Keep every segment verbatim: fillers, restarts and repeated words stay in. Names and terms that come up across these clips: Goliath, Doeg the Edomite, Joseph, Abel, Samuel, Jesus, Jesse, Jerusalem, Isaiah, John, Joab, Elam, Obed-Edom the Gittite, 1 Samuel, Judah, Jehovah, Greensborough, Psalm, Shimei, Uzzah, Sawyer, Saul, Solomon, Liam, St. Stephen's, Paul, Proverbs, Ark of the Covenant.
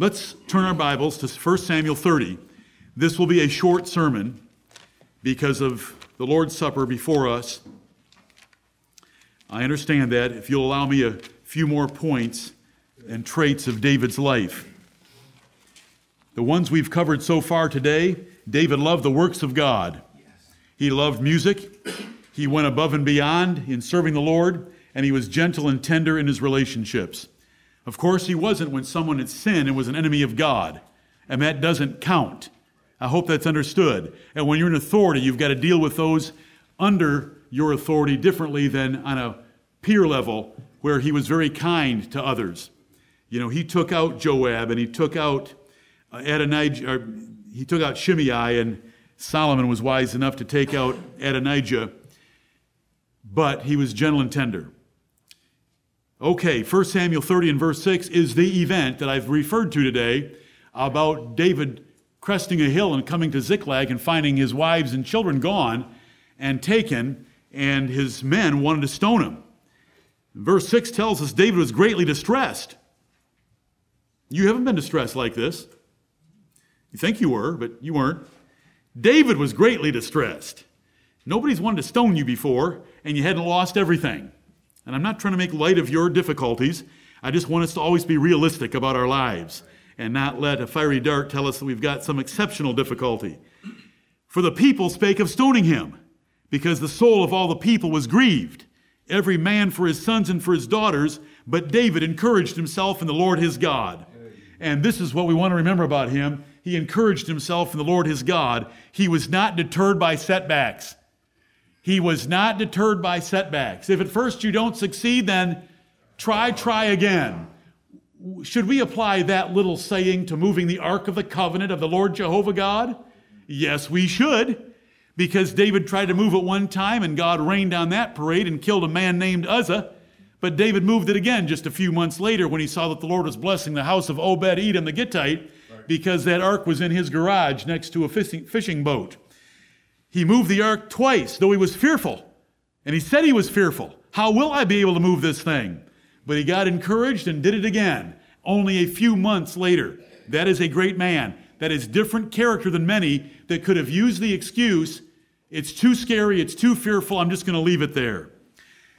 Let's turn our Bibles to First Samuel thirty. This will be a short sermon because of the Lord's Supper before us. I understand that. If you'll allow me a few more points and traits of David's life. The ones we've covered so far today, David loved the works of God. He loved music. He went above and beyond in serving the Lord, and he was gentle and tender in his relationships. Of course, he wasn't when someone had sinned and was an enemy of God, and that doesn't count. I hope that's understood. And when you're in authority, you've got to deal with those under your authority differently than on a peer level, where he was very kind to others. You know, he took out Joab, and he took out Adonijah, or he took out Shimei, and Solomon was wise enough to take out Adonijah, but he was gentle and tender. Okay, First Samuel thirty and verse six is the event that I've referred to today about David cresting a hill and coming to Ziklag and finding his wives and children gone and taken, and his men wanted to stone him. Verse six tells us David was greatly distressed. You haven't been distressed like this. You think you were, but you weren't. David was greatly distressed. Nobody's wanted to stone you before, and you hadn't lost everything. And I'm not trying to make light of your difficulties. I just want us to always be realistic about our lives and not let a fiery dart tell us that we've got some exceptional difficulty. For the people spake of stoning him, because the soul of all the people was grieved, every man for his sons and for his daughters, but David encouraged himself in the Lord his God. And this is what we want to remember about him. He encouraged himself in the Lord his God. He was not deterred by setbacks. He was not deterred by setbacks. If at first you don't succeed, then try, try again. Should we apply that little saying to moving the Ark of the Covenant of the Lord Jehovah God? Yes, we should, because David tried to move it one time, and God rained on that parade and killed a man named Uzzah. But David moved it again just a few months later when he saw that the Lord was blessing the house of Obed-Edom the Gittite, because that ark was in his garage next to a fishing boat. He moved the ark twice, though he was fearful. And he said he was fearful. How will I be able to move this thing? But he got encouraged and did it again, only a few months later. That is a great man. That is different character than many that could have used the excuse, it's too scary, it's too fearful, I'm just going to leave it there.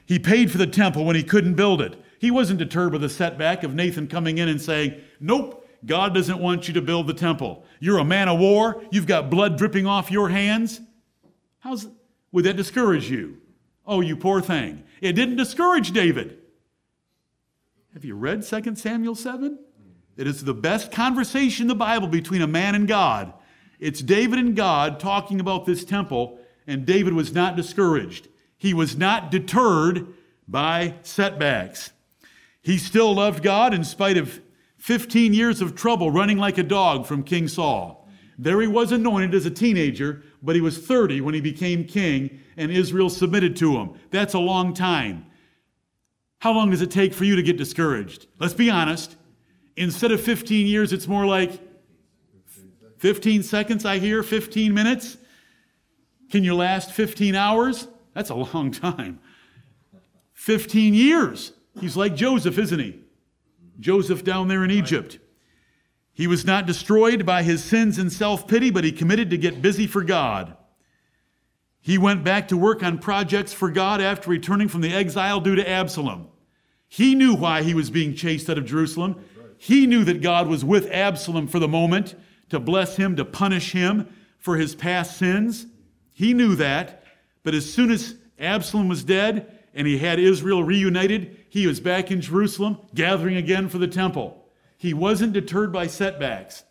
He paid for the temple when he couldn't build it. He wasn't deterred by the setback of Nathan coming in and saying, nope, God doesn't want you to build the temple. You're a man of war. You've got blood dripping off your hands. How's, would that discourage you? Oh, you poor thing. It didn't discourage David. Have you read Second Samuel seven? It is the best conversation in the Bible between a man and God. It's David and God talking about this temple, and David was not discouraged. He was not deterred by setbacks. He still loved God in spite of fifteen years of trouble running like a dog from King Saul. There he was anointed as a teenager, but he was thirty when he became king, and Israel submitted to him. That's a long time. How long does it take for you to get discouraged? Let's be honest. Instead of fifteen years, it's more like fifteen seconds, I hear, fifteen minutes. Can you last fifteen hours? That's a long time. fifteen years. He's like Joseph, isn't he? Joseph down there in Egypt. He was not destroyed by his sins and self-pity, but he committed to get busy for God. He went back to work on projects for God after returning from the exile due to Absalom. He knew why he was being chased out of Jerusalem. He knew that God was with Absalom for the moment to bless him, to punish him for his past sins. He knew that. But as soon as Absalom was dead and he had Israel reunited, he was back in Jerusalem, gathering again for the temple. He wasn't deterred by setbacks.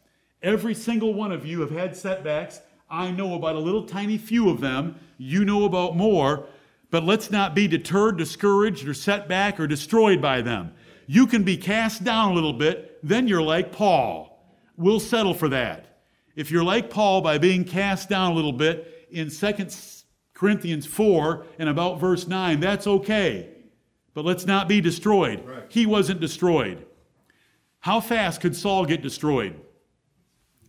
Every single one of you have had setbacks. I know about a little tiny few of them. You know about more. But let's not be deterred, discouraged, or set back, or destroyed by them. You can be cast down a little bit. Then you're like Paul. We'll settle for that. If you're like Paul by being cast down a little bit, in Second Corinthians four and about verse nine, that's okay. But let's not be destroyed. Right. He wasn't destroyed. How fast could Saul get destroyed?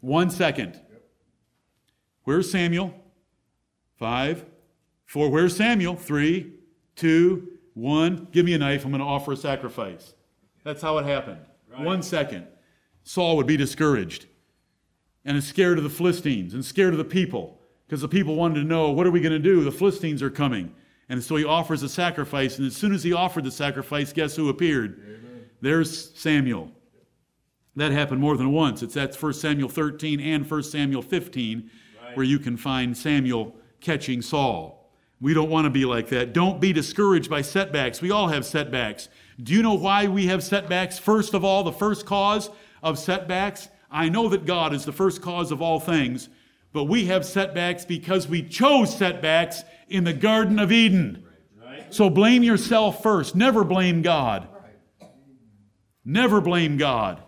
One second. Yep. Where's Samuel? Five, four. Where's Samuel? Three, two, one. Give me a knife. I'm going to offer a sacrifice. That's how it happened. Right. One second. Saul would be discouraged and is scared of the Philistines and scared of the people, because the people wanted to know, what are we going to do? The Philistines are coming. And so he offers a sacrifice, and as soon as he offered the sacrifice, guess who appeared? Amen. There's Samuel. That happened more than once. It's at First Samuel thirteen and First Samuel fifteen, right, where you can find Samuel catching Saul. We don't want to be like that. Don't be discouraged by setbacks. We all have setbacks. Do you know why we have setbacks? First of all, the first cause of setbacks, I know that God is the first cause of all things, but we have setbacks because we chose setbacks in the Garden of Eden. Right. So blame yourself first. Never blame God. Never blame God.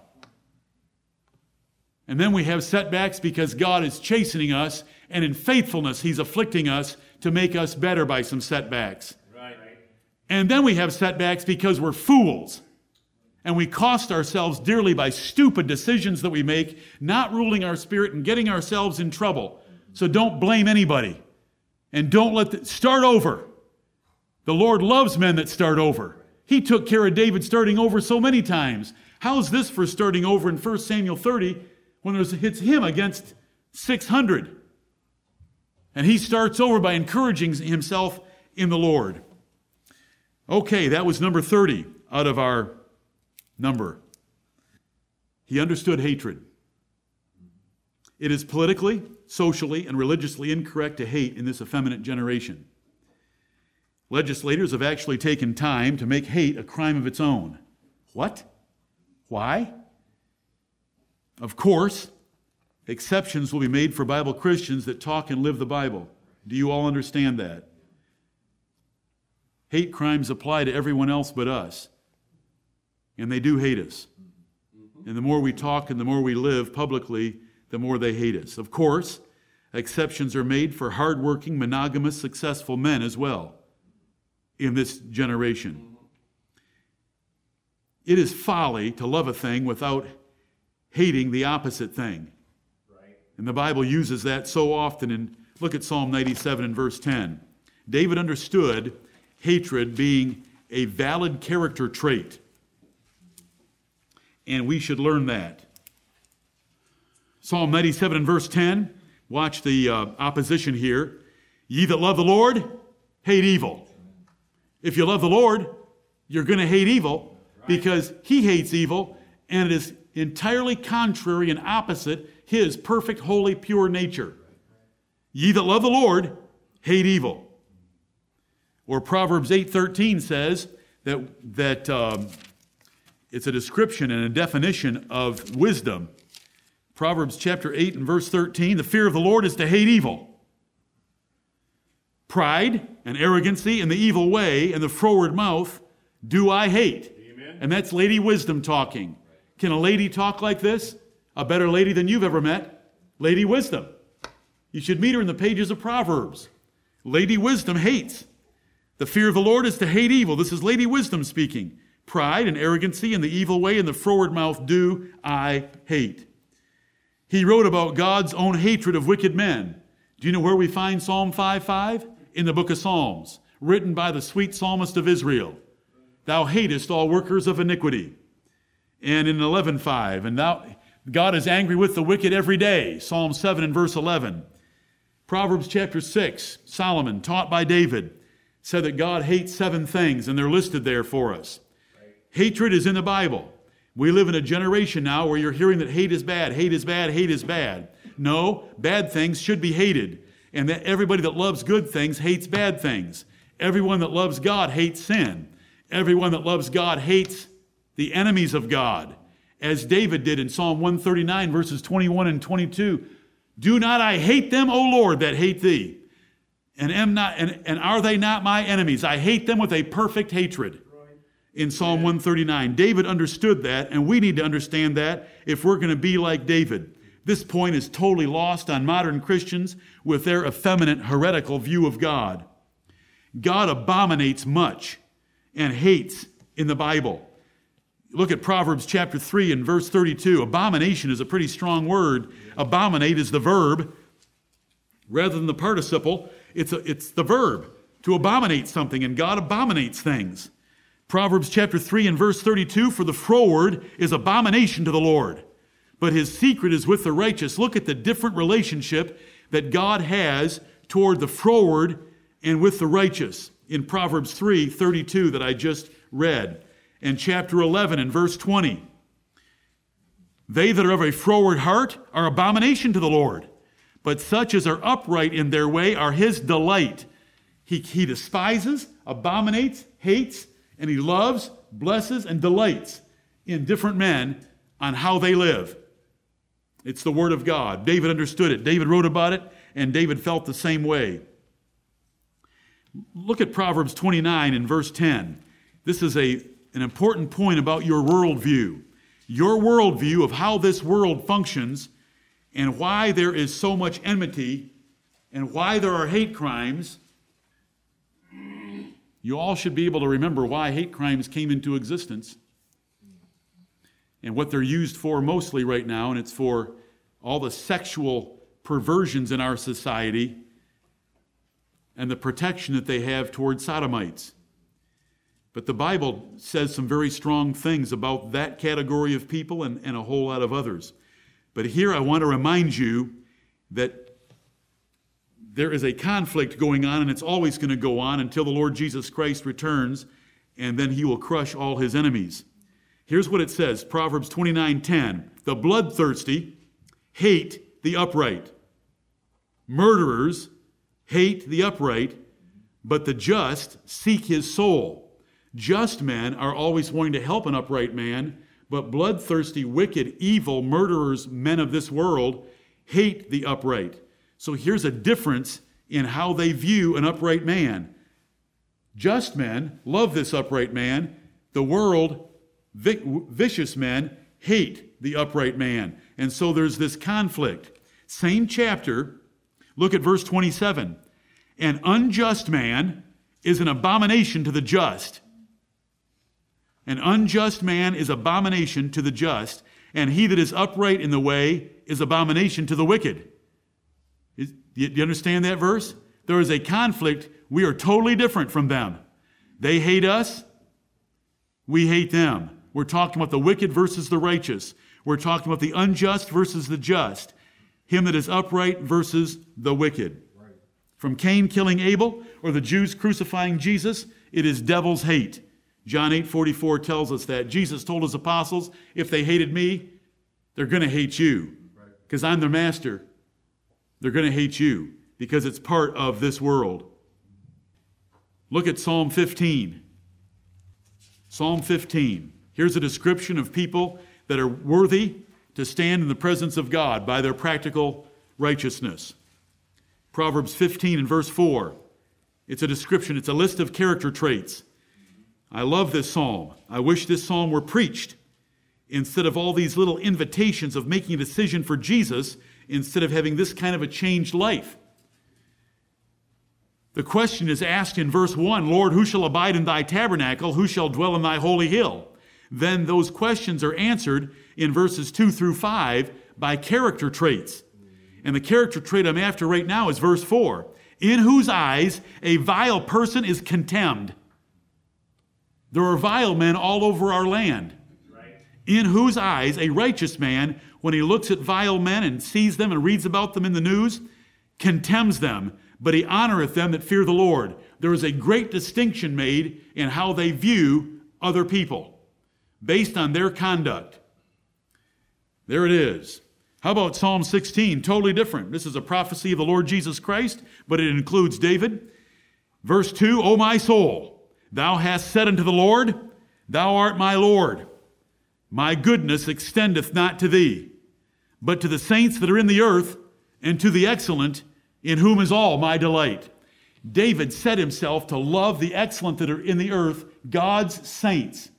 And then we have setbacks because God is chastening us, and in faithfulness He's afflicting us to make us better by some setbacks. Right. And then we have setbacks because we're fools. And we cost ourselves dearly by stupid decisions that we make, not ruling our spirit and getting ourselves in trouble. So don't blame anybody. And don't let the, start over. The Lord loves men that start over. He took care of David starting over so many times. How's this for starting over in First Samuel thirty when it hits him against six hundred? And he starts over by encouraging himself in the Lord. Okay, that was number thirty out of our number. He understood hatred. It is politically, socially, and religiously incorrect to hate in this effeminate generation. Legislators have actually taken time to make hate a crime of its own. What? Why? Of course, exceptions will be made for Bible Christians that talk and live the Bible. Do you all understand that? Hate crimes apply to everyone else but us. And they do hate us. And the more we talk and the more we live publicly, the more they hate us. Of course, exceptions are made for hardworking, monogamous, successful men as well in this generation. It is folly to love a thing without hating the opposite thing. And the Bible uses that so often. And look at Psalm ninety-seven and verse ten. David understood hatred being a valid character trait. And we should learn that. Psalm ninety-seven and verse ten. Watch the uh, opposition here. Ye that love the Lord, hate evil. If you love the Lord, you're going to hate evil, right, because He hates evil, and it is entirely contrary and opposite His perfect, holy, pure nature. Ye that love the Lord, hate evil. Or Proverbs eight thirteen says that, that um, it's a description and a definition of wisdom. Proverbs chapter eight and verse thirteen, the fear of the Lord is to hate evil. Pride and arrogancy and the evil way and the froward mouth do I hate. Amen. And that's Lady Wisdom talking. Can a lady talk like this? A better lady than you've ever met, Lady Wisdom. You should meet her in the pages of Proverbs. Lady Wisdom hates. The fear of the Lord is to hate evil. This is Lady Wisdom speaking. Pride and arrogancy and the evil way and the froward mouth do I hate. He wrote about God's own hatred of wicked men. Do you know where we find Psalm five five? In the book of Psalms, written by the sweet psalmist of Israel. Thou hatest all workers of iniquity. And in eleven five, and thou... God is angry with the wicked every day. Psalm seven and verse eleven. Proverbs chapter six, Solomon, taught by David, said that God hates seven things, and they're listed there for us. Right. Hatred is in the Bible. We live in a generation now where you're hearing that hate is bad, hate is bad, hate is bad. No, bad things should be hated. And that everybody that loves good things hates bad things. Everyone that loves God hates sin. Everyone that loves God hates the enemies of God, as David did in Psalm one thirty-nine, verses twenty-one and twenty-two. Do not I hate them, O Lord, that hate thee, and am not and, and are they not my enemies? I hate them with a perfect hatred. In Psalm one thirty-nine, David understood that, and we need to understand that if we're going to be like David. This point is totally lost on modern Christians with their effeminate, heretical view of God. God abominates much and hates in the Bible. Look at Proverbs chapter three and verse thirty-two. Abomination is a pretty strong word. Abominate is the verb. Rather than the participle, it's, a, it's the verb to abominate something, and God abominates things. Proverbs chapter three and verse thirty-two, for the froward is abomination to the Lord. but his secret is with the righteous. Look at the different relationship that God has toward the froward and with the righteous in Proverbs three thirty-two that I just read, and chapter eleven and verse twenty. They that are of a froward heart are abomination to the Lord, but such as are upright in their way are his delight. He, he despises, abominates, hates, and he loves, blesses, and delights in different men on how they live. It's the word of God. David understood it. David wrote about it, and David felt the same way. Look at Proverbs twenty-nine and verse ten. This is a, an important point about your worldview. Your worldview of how this world functions and why there is so much enmity and why there are hate crimes. You all should be able to remember why hate crimes came into existence and what they're used for mostly right now, and it's for all the sexual perversions in our society and the protection that they have toward sodomites. But the Bible says some very strong things about that category of people and, and a whole lot of others. But here I want to remind you that there is a conflict going on, and it's always going to go on until the Lord Jesus Christ returns, and then he will crush all his enemies. Here's what it says, Proverbs twenty-nine ten. The bloodthirsty hate the upright. Murderers hate the upright, but the just seek his soul. Just men are always wanting to help an upright man, but bloodthirsty, wicked, evil, murderers, men of this world, hate the upright. So here's a difference in how they view an upright man. Just men love this upright man. The world, vic- vicious men, hate the upright man. And so there's this conflict. Same chapter, look at verse twenty-seven. An unjust man is an abomination to the just. An unjust man is abomination to the just, and he that is upright in the way is abomination to the wicked. Is, do you understand that verse? There is a conflict. We are totally different from them. They hate us. We hate them. We're talking about the wicked versus the righteous. We're talking about the unjust versus the just. Him that is upright versus the wicked. Right. From Cain killing Abel or the Jews crucifying Jesus, it is devil's hate. John eight forty-four tells us that. Jesus told his apostles, if they hated me, they're going to hate you because I'm their master. They're going to hate you because it's part of this world. Look at Psalm fifteen. Psalm fifteen. Here's a description of people that are worthy to stand in the presence of God by their practical righteousness. Proverbs fifteen and verse four. It's a description. It's a list of character traits. I love this psalm. I wish this psalm were preached instead of all these little invitations of making a decision for Jesus, instead of having this kind of a changed life. The question is asked in verse one, Lord, who shall abide in thy tabernacle? Who shall dwell in thy holy hill? Then those questions are answered in verses two through five by character traits. And the character trait I'm after right now is verse four. In whose eyes a vile person is contemned. There are vile men all over our land, right, in whose eyes a righteous man, when he looks at vile men and sees them and reads about them in the news, contemns them, but he honoreth them that fear the Lord. There is a great distinction made in how they view other people based on their conduct. There it is. How about Psalm sixteen? Totally different. This is a prophecy of the Lord Jesus Christ, but it includes David. Verse two, O my soul, thou hast said unto the Lord, thou art my Lord. My goodness extendeth not to thee, but to the saints that are in the earth, and to the excellent, in whom is all my delight. David set himself to love the excellent that are in the earth, God's saints.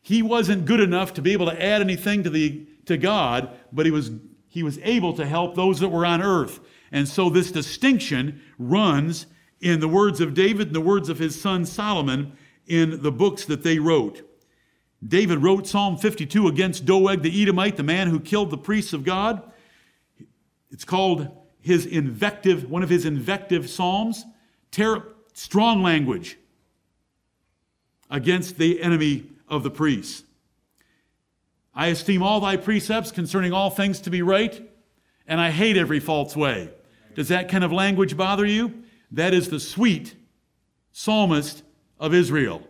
He wasn't good enough to be able to add anything to the to God, but he was he was able to help those that were on earth. And so this distinction runs in the words of David and the words of his son Solomon in the books that they wrote. David wrote Psalm fifty-two against Doeg the Edomite, the man who killed the priests of God. It's called his invective, one of his invective psalms, ter- strong language against the enemy of the priests. I esteem all thy precepts concerning all things to be right, and I hate every false way. Does that kind of language bother you? That is the sweet psalmist of Israel.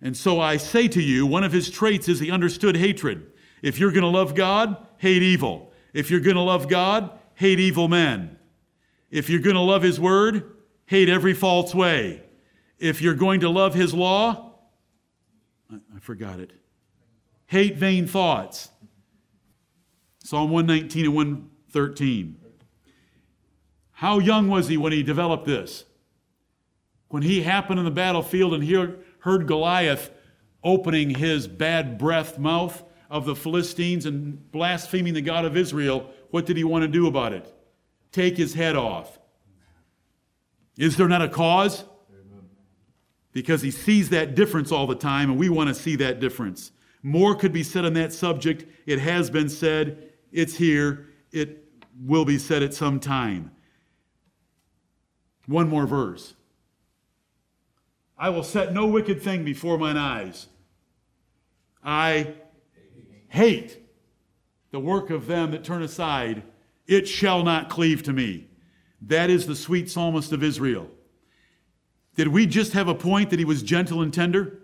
And so I say to you, one of his traits is he understood hatred. If you're going to love God, hate evil. If you're going to love God, hate evil men. If you're going to love his word, hate every false way. If you're going to love his law, I forgot it. Hate vain thoughts. Psalm one nineteen and one thirteen. How young was he when he developed this? When he happened on the battlefield and he heard Goliath opening his bad breath mouth of the Philistines and blaspheming the God of Israel, what did he want to do about it? Take his head off. Is there not a cause? Because he sees that difference all the time, and we want to see that difference. More could be said on that subject. It has been said. It's here. It will be said at some time. One more verse. I will set no wicked thing before mine eyes. I hate the work of them that turn aside. It shall not cleave to me. That is the sweet psalmist of Israel. Did we just have a point that he was gentle and tender?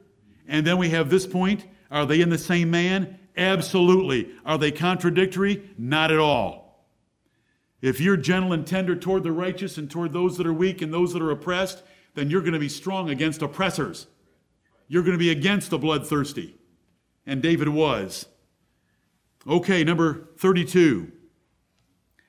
And then we have this point. Are they in the same man? Absolutely. Are they contradictory? Not at all. If you're gentle and tender toward the righteous and toward those that are weak and those that are oppressed, then you're going to be strong against oppressors. You're going to be against the bloodthirsty. And David was. Okay, number thirty-two.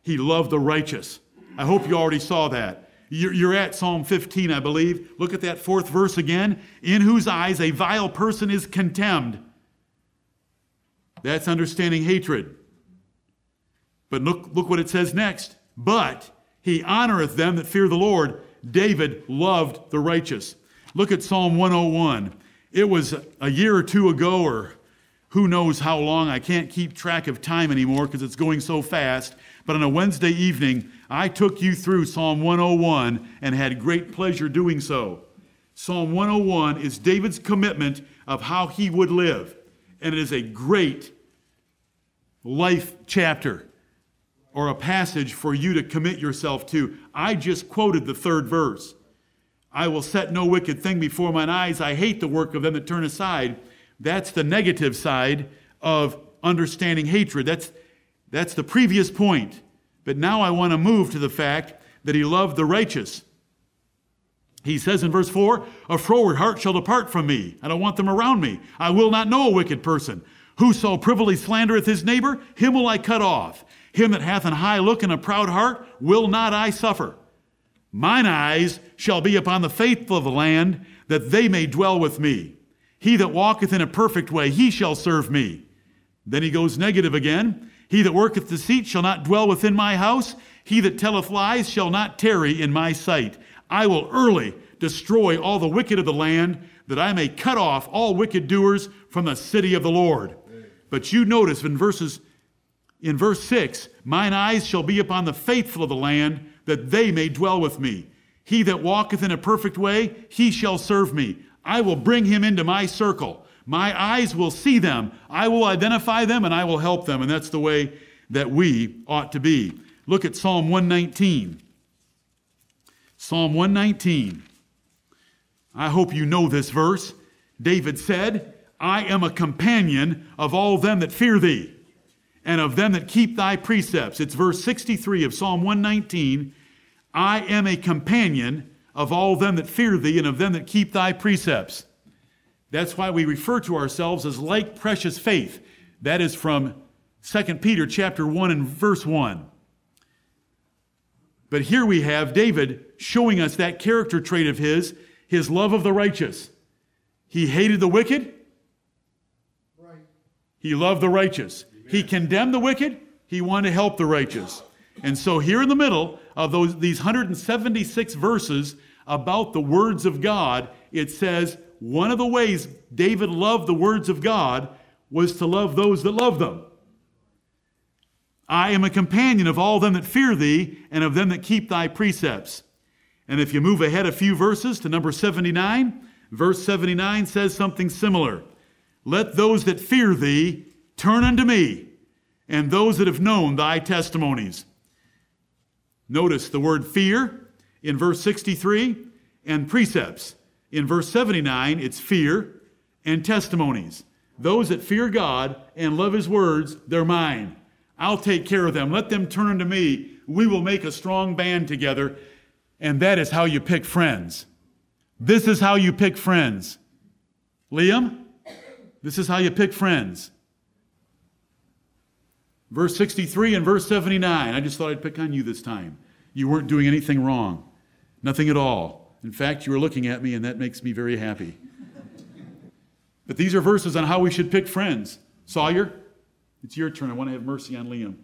He loved the righteous. I hope you already saw that. You're at Psalm fifteen, I believe. Look at that fourth verse again. In whose eyes a vile person is contemned. That's understanding hatred. But look, look what it says next. But he honoreth them that fear the Lord. David loved the righteous. Look at Psalm one oh one. It was a year or two ago, or who knows how long. I can't keep track of time anymore because it's going so fast. But on a Wednesday evening, I took you through Psalm one oh one and had great pleasure doing so. Psalm one oh one is David's commitment of how he would live. And it is a great life chapter or a passage for you to commit yourself to. I just quoted the third verse. I will set no wicked thing before mine eyes. I hate the work of them that turn aside. That's the negative side of understanding hatred. That's, that's the previous point. But now I want to move to the fact that he loved the righteous. He says in verse four, a froward heart shall depart from me. I don't want them around me. I will not know a wicked person. Whoso privily slandereth his neighbor, him will I cut off. Him that hath an high look and a proud heart, will not I suffer. Mine eyes shall be upon the faithful of the land, that they may dwell with me. He that walketh in a perfect way, he shall serve me. Then he goes negative again. He that worketh deceit shall not dwell within my house. He that telleth lies shall not tarry in my sight. I will early destroy all the wicked of the land, that I may cut off all wicked doers from the city of the Lord. But you notice in verses, in verse six, mine eyes shall be upon the faithful of the land, that they may dwell with me. He that walketh in a perfect way, he shall serve me. I will bring him into my circle. My eyes will see them. I will identify them and I will help them. And that's the way that we ought to be. Look at Psalm one nineteen. Psalm one nineteen. I hope you know this verse. David said, I am a companion of all them that fear thee, and of them that keep thy precepts. It's verse sixty-three of Psalm one nineteen. I am a companion of all them that fear thee, and of them that keep thy precepts. That's why we refer to ourselves as like precious faith. That is from Second Peter chapter one and verse one. But here we have David showing us that character trait of his, his love of the righteous. He hated the wicked. Right. He loved the righteous. Amen. He condemned the wicked. He wanted to help the righteous. And so here in the middle of those these one hundred seventy-six verses about the words of God, it says, one of the ways David loved the words of God was to love those that love them. I am a companion of all them that fear thee, and of them that keep thy precepts. And if you move ahead a few verses to number seventy-nine, verse seventy-nine says something similar. Let those that fear thee turn unto me, and those that have known thy testimonies. Notice the word fear in verse sixty-three and precepts. In verse seventy-nine, it's fear and testimonies. Those that fear God and love his words, they're mine. I'll take care of them. Let them turn unto me. We will make a strong band together. And that is how you pick friends. This is how you pick friends. Liam, this is how you pick friends. Verse sixty-three and verse seventy-nine. I just thought I'd pick on you this time. You weren't doing anything wrong. Nothing at all. In fact, you were looking at me, and that makes me very happy. But these are verses on how we should pick friends. Sawyer, it's your turn. I want to have mercy on Liam.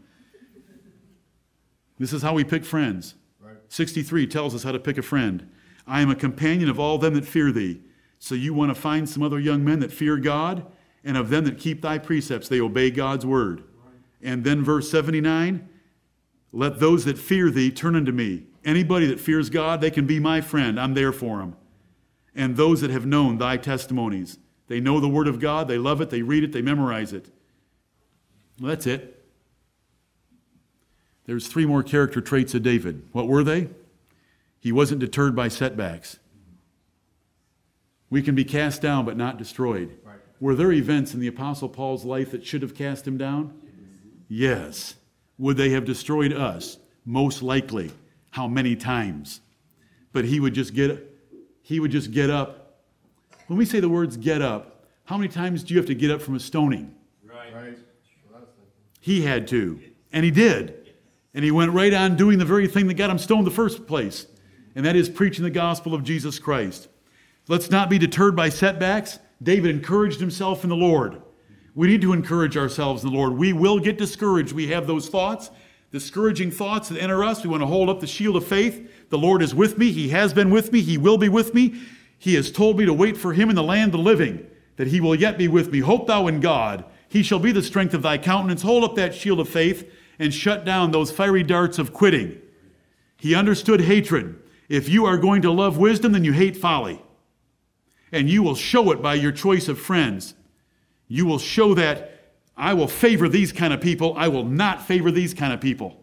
This is how we pick friends. Right. sixty-three tells us how to pick a friend. I am a companion of all them that fear thee. So you want to find some other young men that fear God, and of them that keep thy precepts, they obey God's word. And then verse seventy-nine, let those that fear thee turn unto me. Anybody that fears God, they can be my friend. I'm there for them. And those that have known thy testimonies. They know the word of God. They love it. They read it. They memorize it. Well, that's it. There's three more character traits of David. What were they? He wasn't deterred by setbacks. We can be cast down but not destroyed. Right. Were there events in the Apostle Paul's life that should have cast him down? Yes. Would they have destroyed us? Most likely. How many times? But he would just get, he would just get up. When we say the words get up, how many times do you have to get up from a stoning? Right. Right. He had to. And he did. And he went right on doing the very thing that got him stoned in the first place. And that is preaching the gospel of Jesus Christ. Let's not be deterred by setbacks. David encouraged himself in the Lord. We need to encourage ourselves in the Lord. We will get discouraged. We have those thoughts, discouraging thoughts that enter us. We want to hold up the shield of faith. The Lord is with me. He has been with me. He will be with me. He has told me to wait for him in the land of the living, that he will yet be with me. Hope thou in God. He shall be the strength of thy countenance. Hold up that shield of faith and shut down those fiery darts of quitting. He understood hatred. If you are going to love wisdom, then you hate folly. And you will show it by your choice of friends. You will show that I will favor these kind of people. I will not favor these kind of people.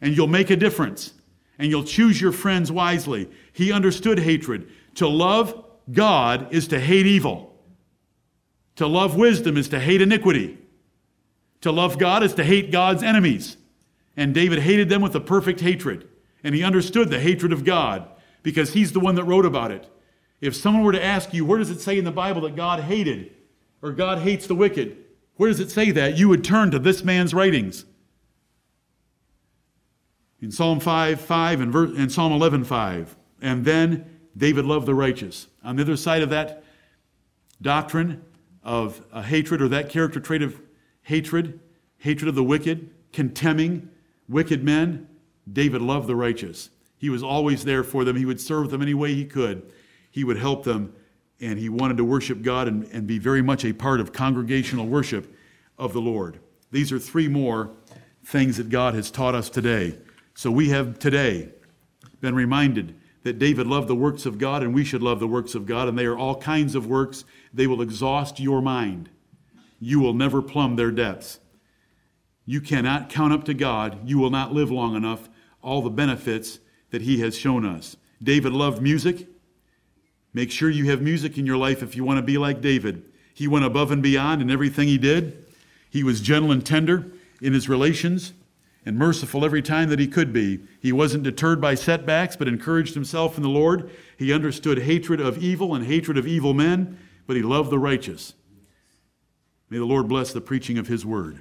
And you'll make a difference. And you'll choose your friends wisely. He understood hatred. To love God is to hate evil. To love wisdom is to hate iniquity. To love God is to hate God's enemies. And David hated them with a perfect hatred. And he understood the hatred of God because he's the one that wrote about it. If someone were to ask you, where does it say in the Bible that God hated? Or God hates the wicked. Where does it say that? You would turn to this man's writings. In Psalm five five and, verse, and Psalm eleven five. And then David loved the righteous. On the other side of that doctrine of a hatred or that character trait of hatred, hatred of the wicked, contemning wicked men, David loved the righteous. He was always there for them. He would serve them any way he could. He would help them. And he wanted to worship God and, and be very much a part of congregational worship of the Lord. These are three more things that God has taught us today. So we have today been reminded that David loved the works of God, and we should love the works of God, and they are all kinds of works. They will exhaust your mind. You will never plumb their depths. You cannot count up to God. You will not live long enough all the benefits that he has shown us. David loved music. Make sure you have music in your life if you want to be like David. He went above and beyond in everything he did. He was gentle and tender in his relations and merciful every time that he could be. He wasn't deterred by setbacks, but encouraged himself in the Lord. He understood hatred of evil and hatred of evil men, but he loved the righteous. May the Lord bless the preaching of his word.